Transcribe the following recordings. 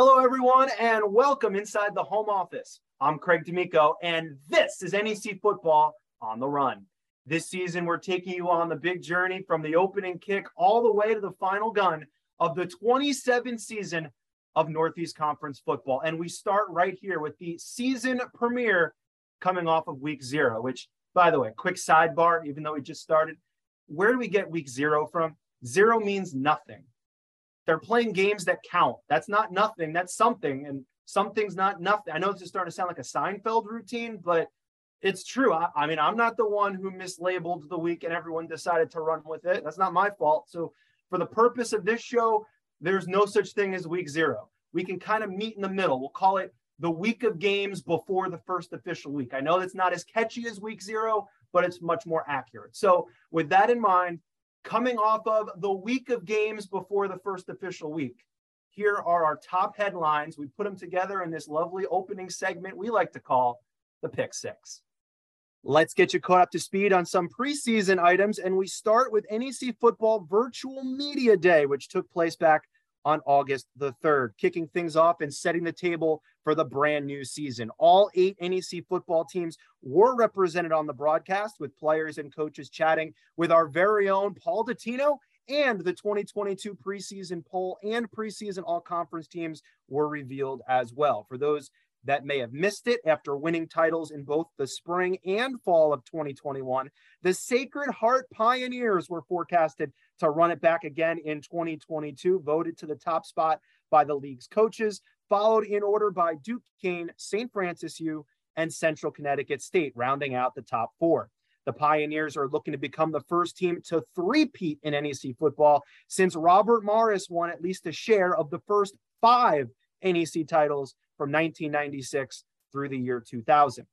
Hello, everyone, and welcome inside the home office. I'm Craig D'Amico, and this is NEC Football on the Run. This season, we're taking you on the big journey from the opening kick all the way to the final gun of the 27th season of Northeast Conference football. And we start right here with the season premiere coming off of week 0, which, by the way, quick sidebar, even though we just started, where do we get week 0 from? 0 means nothing. They're playing games that count. That's not nothing. That's something. And something's not nothing. I know this is starting to sound like a Seinfeld routine, but it's true. I mean, I'm not the one who mislabeled the week and everyone decided to run with it. That's not my fault. So for the purpose of this show, there's no such thing as week 0. We can kind of meet in the middle. We'll call it the week of games before the first official week. I know that's not as catchy as week 0, but it's much more accurate. So with that in mind, coming off of the week of games before the first official week, here are our top headlines. We put them together in this lovely opening segment we like to call the Pick Six. Let's get you caught up to speed on some preseason items, and we start with NEC Football Virtual Media Day, which took place back on August the 3rd, kicking things off and setting the table for the brand new season. All 8 NEC football teams were represented on the broadcast, with players and coaches chatting with our very own Paul Dottino, and the 2022 preseason poll and preseason all-conference teams were revealed as well. For those that may have missed it, after winning titles in both the spring and fall of 2021, the Sacred Heart Pioneers were forecasted to run it back again in 2022, voted to the top spot by the league's coaches, followed in order by Duquesne, St. Francis U, and Central Connecticut State, rounding out the top 4. The Pioneers are looking to become the first team to three-peat in NEC football since Robert Morris won at least a share of the first 5 NEC titles from 1996 through the year 2000.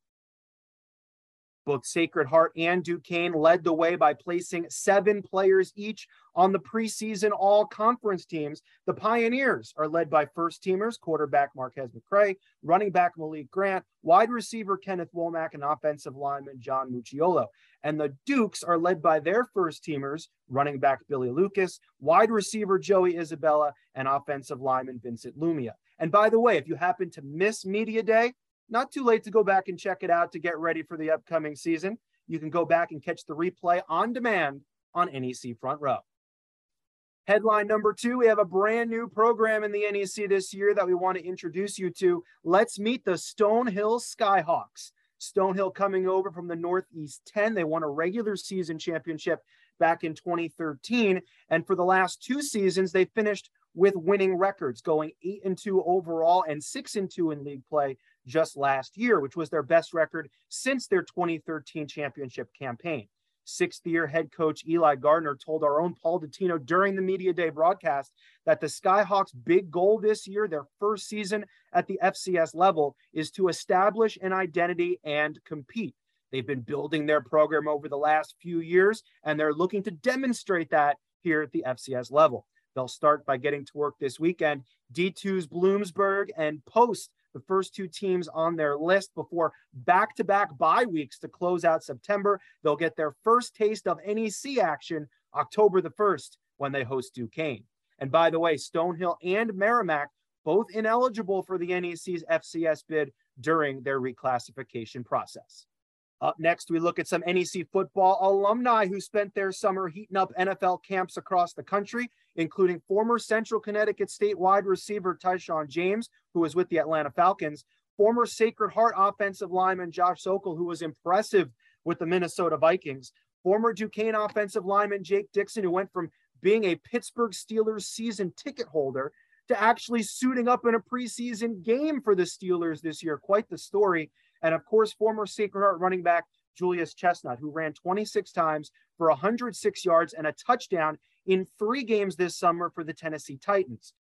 Both Sacred Heart and Duquesne led the way by placing 7 players each on the preseason all-conference teams. The Pioneers are led by first-teamers, quarterback Marquez McCray, running back Malik Grant, wide receiver Kenneth Womack, and offensive lineman John Mucciolo. And the Dukes are led by their first-teamers, running back Billy Lucas, wide receiver Joey Isabella, and offensive lineman Vincent Lumia. And by the way, if you happen to miss Media Day, not too late to go back and check it out to get ready for the upcoming season. You can go back and catch the replay on demand on NEC Front Row. Headline number 2, we have a brand new program in the NEC this year that we want to introduce you to. Let's meet the Stonehill Skyhawks. Stonehill coming over from the Northeast 10. They won a regular season championship back in 2013. And for the last 2 seasons, they finished with winning records, going 8-2 overall and 6-2 in league play just last year, which was their best record since their 2013 championship campaign. 6th-year head coach Eli Gardner told our own Paul Dottino during the Media Day broadcast that the Skyhawks' big goal this year, their first season at the FCS level, is to establish an identity and compete. They've been building their program over the last few years, and they're looking to demonstrate that here at the FCS level. They'll start by getting to work this weekend. D2's Bloomsburg and Post, the first 2 teams on their list, before back-to-back bye weeks to close out September. They'll get their first taste of NEC action October the 1st when they host Duquesne. And by the way, Stonehill and Merrimack, both ineligible for the NEC's FCS bid during their reclassification process. Up next, we look at some NEC football alumni who spent their summer heating up NFL camps across the country, including former Central Connecticut State wide receiver Tyshawn James, who was with the Atlanta Falcons, former Sacred Heart offensive lineman Josh Sokol, who was impressive with the Minnesota Vikings, former Duquesne offensive lineman Jake Dixon, who went from being a Pittsburgh Steelers season ticket holder to actually suiting up in a preseason game for the Steelers this year. Quite the story. And of course, former Sacred Heart running back Julius Chestnut, who ran 26 times for 106 yards and a touchdown in 3 games this summer for the Tennessee Titans.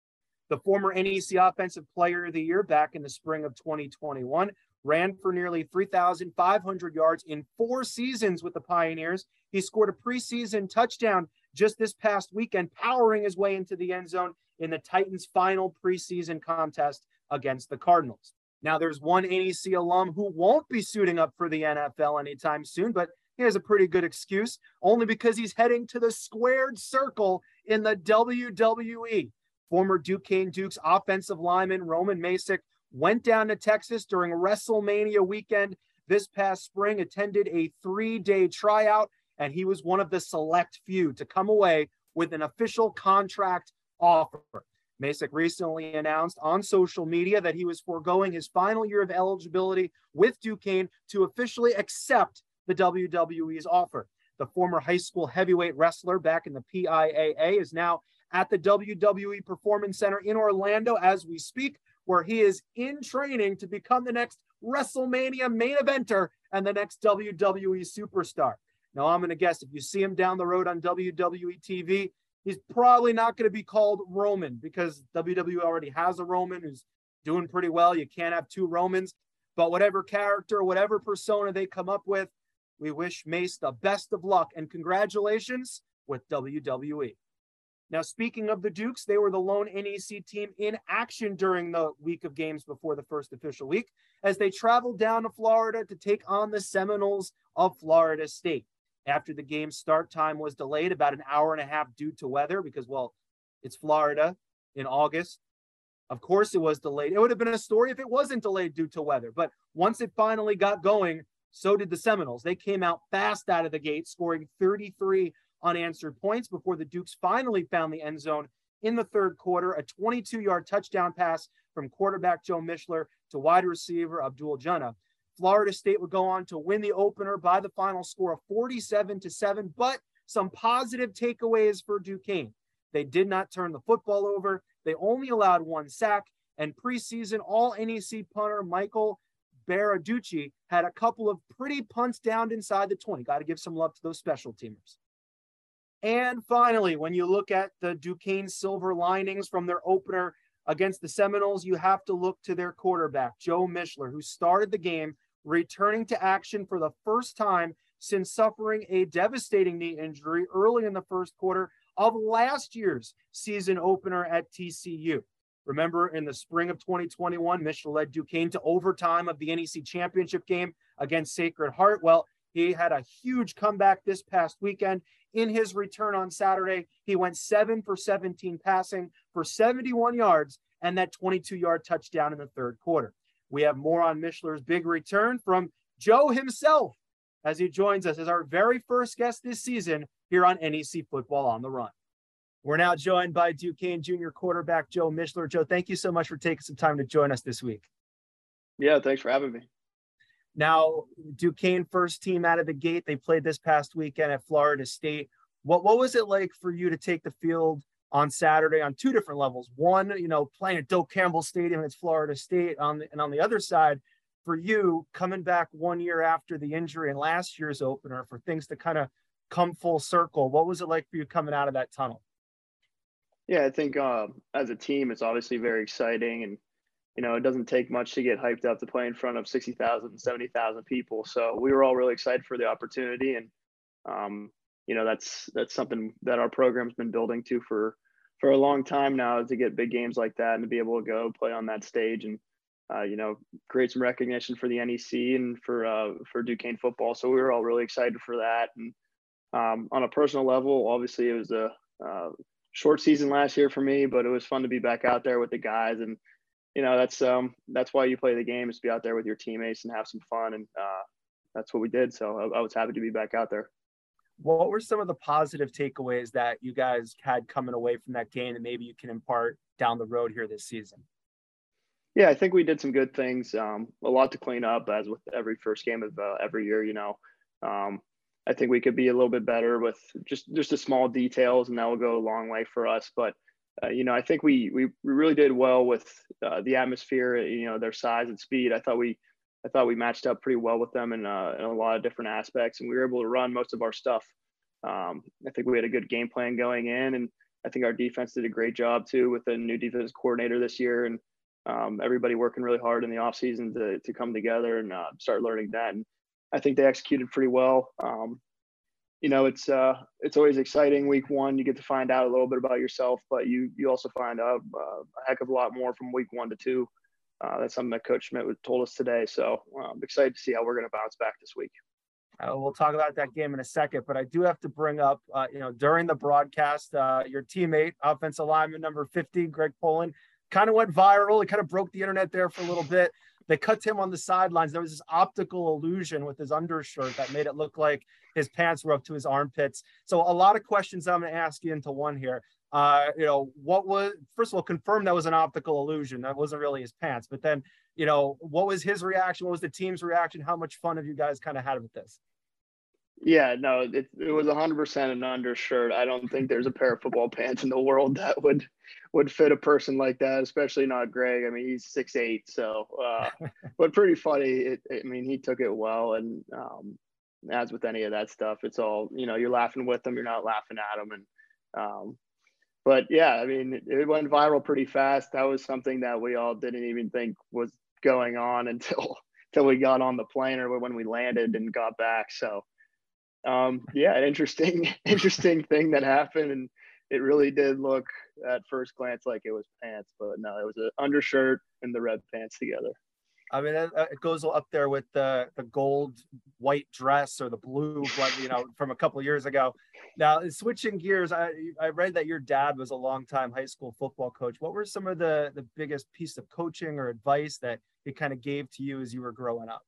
The former NEC Offensive Player of the Year back in the spring of 2021 ran for nearly 3,500 yards in 4 seasons with the Pioneers. He scored a preseason touchdown just this past weekend, powering his way into the end zone in the Titans' final preseason contest against the Cardinals. Now, there's one NEC alum who won't be suiting up for the NFL anytime soon, but he has a pretty good excuse, only because he's heading to the squared circle in the WWE. Former Duquesne Dukes offensive lineman Roman Mysek went down to Texas during WrestleMania weekend this past spring, attended a three-day tryout, and he was one of the select few to come away with an official contract offer. Mysek recently announced on social media that he was foregoing his final year of eligibility with Duquesne to officially accept the WWE's offer. The former high school heavyweight wrestler back in the PIAA is now at the WWE Performance Center in Orlando as we speak, where he is in training to become the next WrestleMania main eventer and the next WWE superstar. Now, I'm going to guess if you see him down the road on WWE TV, he's probably not going to be called Roman because WWE already has a Roman who's doing pretty well. You can't have two Romans, but whatever character, whatever persona they come up with, we wish Mace the best of luck and congratulations with WWE. Now, speaking of the Dukes, they were the lone NEC team in action during the week of games before the first official week as they traveled down to Florida to take on the Seminoles of Florida State. After the game's start time was delayed about an hour and a half due to weather because, well, it's Florida in August. Of course, it was delayed. It would have been a story if it wasn't delayed due to weather. But once it finally got going, so did the Seminoles. They came out fast out of the gate, scoring 33 unanswered points before the Dukes finally found the end zone in the third quarter. A 22-yard touchdown pass from quarterback Joe Mischler to wide receiver Abdul Jannah. Florida State would go on to win the opener by the final score of 47-7, but some positive takeaways for Duquesne. They did not turn the football over. They only allowed one sack, and preseason all-NEC punter Michael Baraducci had a couple of pretty punts downed inside the 20. Got to give some love to those special teamers. And finally, when you look at the Duquesne silver linings from their opener against the Seminoles, you have to look to their quarterback, Joe Mischler, who started the game returning to action for the first time since suffering a devastating knee injury early in the first quarter of last year's season opener at TCU. Remember, in the spring of 2021, Mischler led Duquesne to overtime of the NEC championship game against Sacred Heart. Well, he had a huge comeback this past weekend. In his return on Saturday, he went 7 for 17 passing for 71 yards and that 22-yard touchdown in the third quarter. We have more on Mischler's big return from Joe himself as he joins us as our very first guest this season here on NEC Football on the Run. We're now joined by Duquesne junior quarterback Joe Mischler. Joe, thank you so much for taking some time to join us this week. Yeah, thanks for having me. Now, Duquesne first team out of the gate. They played this past weekend at Florida State. What was it like for you to take the field on Saturday on two different levels? One, you know, playing at Doak Campbell Stadium, it's Florida State, and on the other side, for you coming back one year after the injury and last year's opener for things to kind of come full circle. What was it like for you coming out of that tunnel? Yeah, I think as a team, it's obviously very exciting, and you know, it doesn't take much to get hyped up to play in front of 60,000, 70,000 people. So we were all really excited for the opportunity. And, you know, that's something that our program's been building to for a long time now, to get big games like that and to be able to go play on that stage and, you know, create some recognition for the NEC and for Duquesne football. So we were all really excited for that. And on a personal level, obviously it was a short season last year for me, but it was fun to be back out there with the guys. And, you know, that's why you play the game, is to be out there with your teammates and have some fun. And that's what we did. So I was happy to be back out there. What were some of the positive takeaways that you guys had coming away from that game that maybe you can impart down the road here this season? Yeah, I think we did some good things. A lot to clean up, as with every first game of every year, you know. I think we could be a little bit better with just the small details, and that will go a long way for us. But you know, I think we really did well with the atmosphere. You know, their size and speed. I thought we matched up pretty well with them in a lot of different aspects, and we were able to run most of our stuff. I think we had a good game plan going in, and I think our defense did a great job too with a new defense coordinator this year, and everybody working really hard in the off season to come together and start learning that. And I think they executed pretty well. You know, it's always exciting. Week one, you get to find out a little bit about yourself, but you also find out a heck of a lot more from week one to two. That's something that Coach Schmidt told us today. So I'm excited to see how we're going to bounce back this week. We'll talk about that game in a second, but I do have to bring up, during the broadcast, your teammate, offensive lineman number 50, Greg Poland, kind of went viral. He kind of broke the internet there for a little bit. They cut him on the sidelines. There was this optical illusion with his undershirt that made it look like his pants were up to his armpits. So a lot of questions I'm going to ask you into one here. What was, first of all, confirmed that was an optical illusion. That wasn't really his pants. But then, what was his reaction? What was the team's reaction? How much fun have you guys kind of had with this? Yeah, no, it was 100% an undershirt. I don't think there's a pair of football pants in the world that would fit a person like that, especially not Greg. I mean, he's 6'8", so, but pretty funny. He took it well, and as with any of that stuff, it's all, you're laughing with them, you're not laughing at them, and but yeah, it went viral pretty fast. That was something that we all didn't even think was going on until we got on the plane or when we landed and got back. So an interesting thing that happened, and it really did look at first glance like it was pants, but no, it was an undershirt and the red pants together. It goes up there with the gold white dress or the blue, from a couple of years ago. Now, switching gears, I read that your dad was a longtime high school football coach. What were some of the biggest piece of coaching or advice that he kind of gave to you as you were growing up?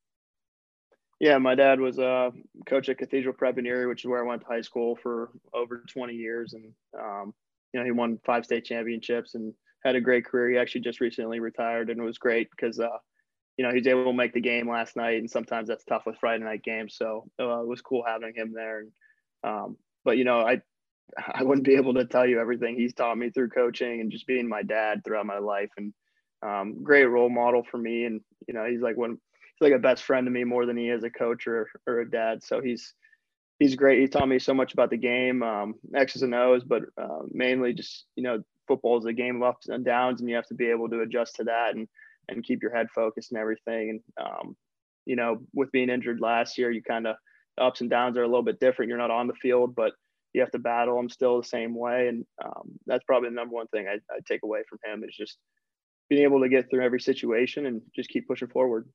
Yeah, my dad was a coach at Cathedral Prep in Erie, which is where I went to high school for over 20 years. And, he won 5 state championships and had a great career. He actually just recently retired, and it was great because, he was able to make the game last night, and sometimes that's tough with Friday night games. So it was cool having him there. And, I wouldn't be able to tell you everything he's taught me through coaching and just being my dad throughout my life, and great role model for me. And, he's like a best friend to me more than he is a coach or a dad. So he's great. He taught me so much about the game, X's and O's, but mainly just, football is a game of ups and downs, and you have to be able to adjust to that and keep your head focused and everything. And, with being injured last year, you kind of ups and downs are a little bit different. You're not on the field, but you have to battle them still the same way. And that's probably the number one thing I take away from him, is just being able to get through every situation and just keep pushing forward.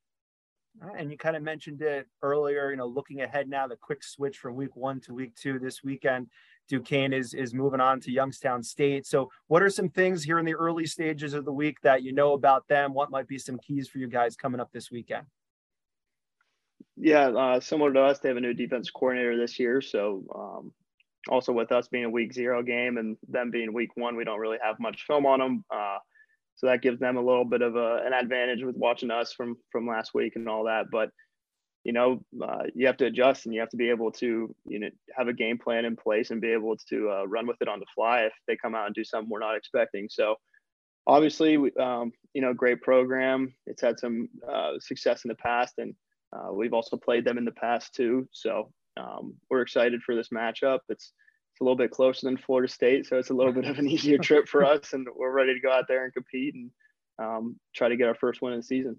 And you kind of mentioned it earlier, looking ahead now, the quick switch from week 1 to week 2 this weekend. Duquesne is moving on to Youngstown State. So what are some things here in the early stages of the week that you know about them? What might be some keys for you guys coming up this weekend? Yeah, similar to us, they have a new defense coordinator this year. So also with us being a week 0 game and them being week 1, we don't really have much film on them. So that gives them a little bit of an advantage with watching us from last week and all that. But, you have to adjust, and you have to be able to, have a game plan in place and be able to run with it on the fly if they come out and do something we're not expecting. So obviously, great program. It's had some success in the past, and we've also played them in the past too. So we're excited for this matchup. It's a little bit closer than Florida State, so it's a little bit of an easier trip for us, and we're ready to go out there and compete and try to get our first win of the season.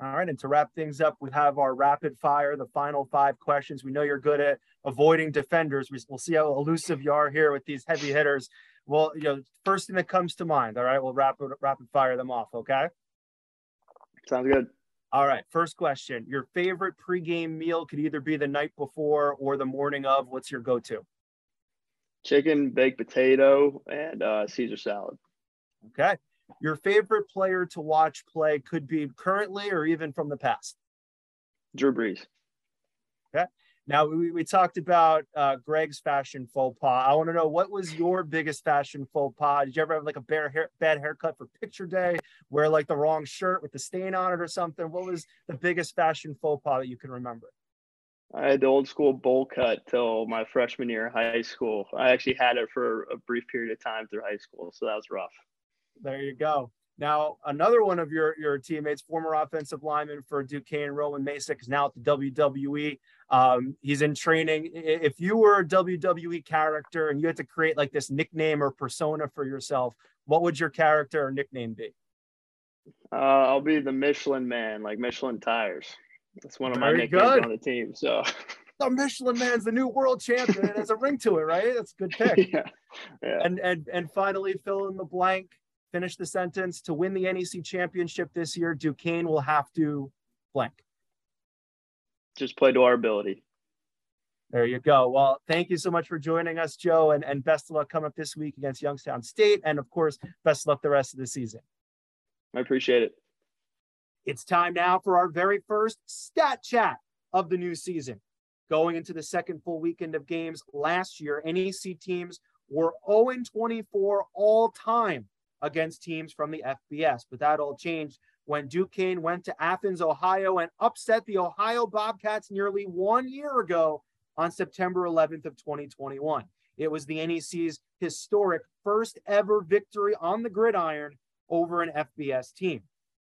All right, and to wrap things up, we have our rapid fire, the final 5 questions. We know you're good at avoiding defenders. We'll see how elusive you are here with these heavy hitters. Well, first thing that comes to mind, all right, we'll rapid fire them off, okay? Sounds good. All right, first question. Your favorite pregame meal could either be the night before or the morning of. What's your go-to? Chicken, baked potato, and Caesar salad. Okay. Your favorite player to watch play could be currently or even from the past? Drew Brees. Okay. Now, we talked about Greg's fashion faux pas. I want to know, what was your biggest fashion faux pas? Did you ever have like a bad haircut for picture day, wear like the wrong shirt with the stain on it or something? What was the biggest fashion faux pas that you can remember? I had the old school bowl cut till my freshman year of high school. I actually had it for a brief period of time through high school, so that was rough. There you go. Now, another one of your teammates, former offensive lineman for Duquesne, Roman Mysek, is now at the WWE. He's in training. If you were a WWE character and you had to create like this nickname or persona for yourself, what would your character or nickname be? I'll be the Michelin man, like Michelin tires. That's one of my nicknames on the team. So the Michelin man's the new world champion. It has a ring to it, right? That's a good pick. Yeah. And finally, fill in the blank, finish the sentence. To win the NEC championship this year, Duquesne will have to blank. Just play to our ability. There you go. Well, thank you so much for joining us, Joe, and best of luck coming up this week against Youngstown State. And of course, best of luck the rest of the season. I appreciate it. It's time now for our very first stat chat of the new season. Going into the second full weekend of games last year, NEC teams were 0-24 all time against teams from the FBS. But that all changed when Duquesne went to Athens, Ohio, and upset the Ohio Bobcats nearly 1 year ago on September 11th of 2021. It was the NEC's historic first ever victory on the gridiron over an FBS team.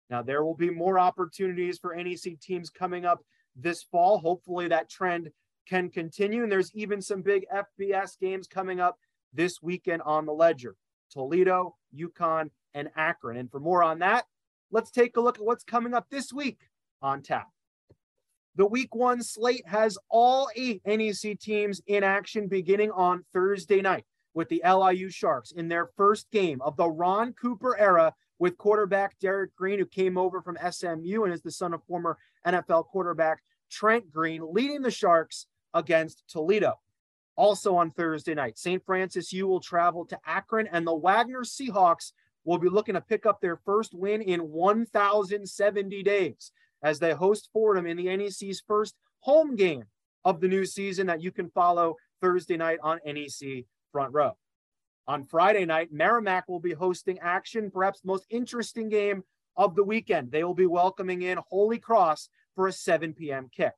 Now, there will be more opportunities for NEC teams coming up this fall. Hopefully that trend can continue. And there's even some big FBS games coming up this weekend on the ledger: Toledo, UConn, and Akron. And for more on that, let's take a look at what's coming up this week on tap. The week one slate has all 8 NEC teams in action beginning on Thursday night, with the LIU Sharks in their first game of the Ron Cooper era with quarterback Derek Green, who came over from SMU and is the son of former NFL quarterback Trent Green, leading the Sharks against Toledo. Also on Thursday night, St. Francis U will travel to Akron, and the Wagner Seahawks will be looking to pick up their first win in 1,070 days as they host Fordham in the NEC's first home game of the new season that you can follow Thursday night on NEC Front Row. On Friday night, Merrimack will be hosting action, perhaps the most interesting game of the weekend. They will be welcoming in Holy Cross for a 7 p.m. kick.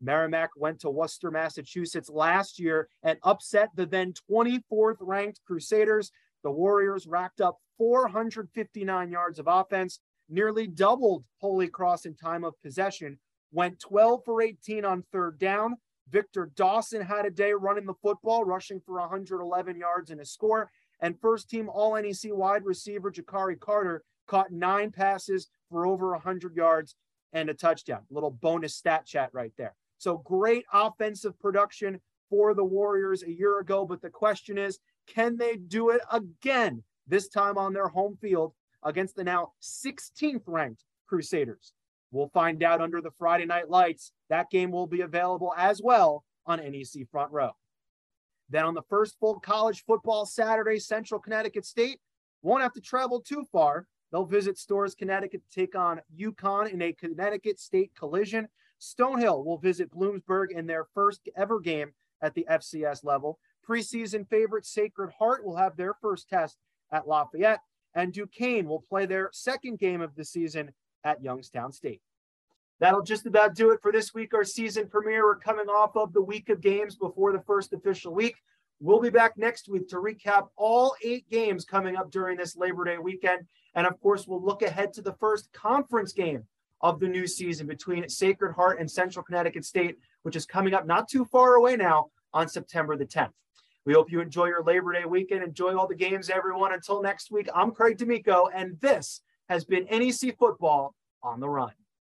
Merrimack went to Worcester, Massachusetts last year and upset the then 24th ranked Crusaders. The Warriors racked up 459 yards of offense, nearly doubled Holy Cross in time of possession, went 12 for 18 on third down. Victor Dawson had a day running the football, rushing for 111 yards and a score. And first-team All-NEC wide receiver Jakari Carter caught 9 passes for over 100 yards and a touchdown. Little bonus stat chat right there. So great offensive production for the Warriors a year ago, but the question is, can they do it again, this time on their home field against the now 16th-ranked Crusaders? We'll find out under the Friday night lights. That game will be available as well on NEC Front Row. Then on the first full college football Saturday, Central Connecticut State won't have to travel too far. They'll visit Storrs, Connecticut to take on UConn in a Connecticut State collision. Stonehill will visit Bloomsburg in their first ever game at the FCS level. Preseason favorite Sacred Heart will have their first test at Lafayette, and Duquesne will play their second game of the season at Youngstown State. That'll just about do it for this week, our season premiere. We're coming off of the week of games before the first official week. We'll be back next week to recap all 8 games coming up during this Labor Day weekend. And of course, we'll look ahead to the first conference game of the new season between Sacred Heart and Central Connecticut State, which is coming up not too far away now on September the 10th. We hope you enjoy your Labor Day weekend. Enjoy all the games, everyone. Until next week, I'm Craig D'Amico, and this has been NEC Football on the Run.